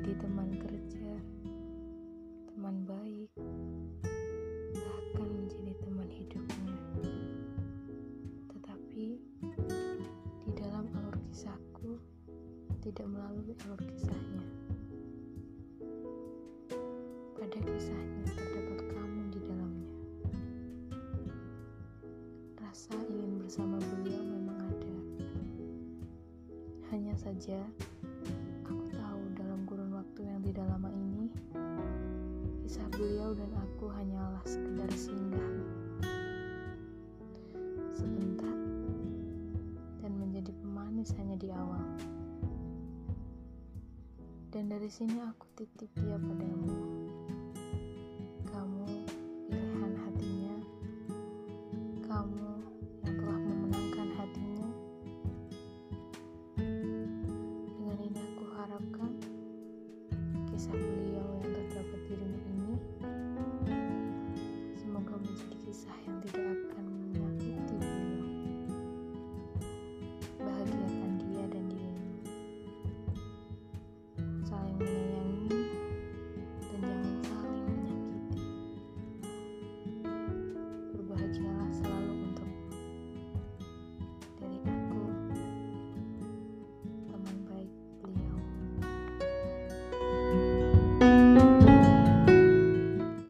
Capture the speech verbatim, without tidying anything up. jadi teman kerja, teman baik, bahkan menjadi teman hidupnya. Tetapi di dalam alur kisahku tidak melalui alur kisahnya. Pada kisahnya terdapat kamu di dalamnya. Rasa ingin bersama beliau memang ada. Hanya saja tidak lama ini, kisah beliau dan aku hanyalah sekedar singgah sebentar dan menjadi pemanis hanya di awal. Dan dari sini aku titip dia padamu. Kamu pilihan hatinya, kamu yang telah memenangkan hatinya. Dengan ini aku harapkan kisah beliau yang terdapat dirimu ini semoga menjadi kisah yang tidak akan menyakiti beliau. Bahagiakan dia dan dirimu. Saling menyayangi.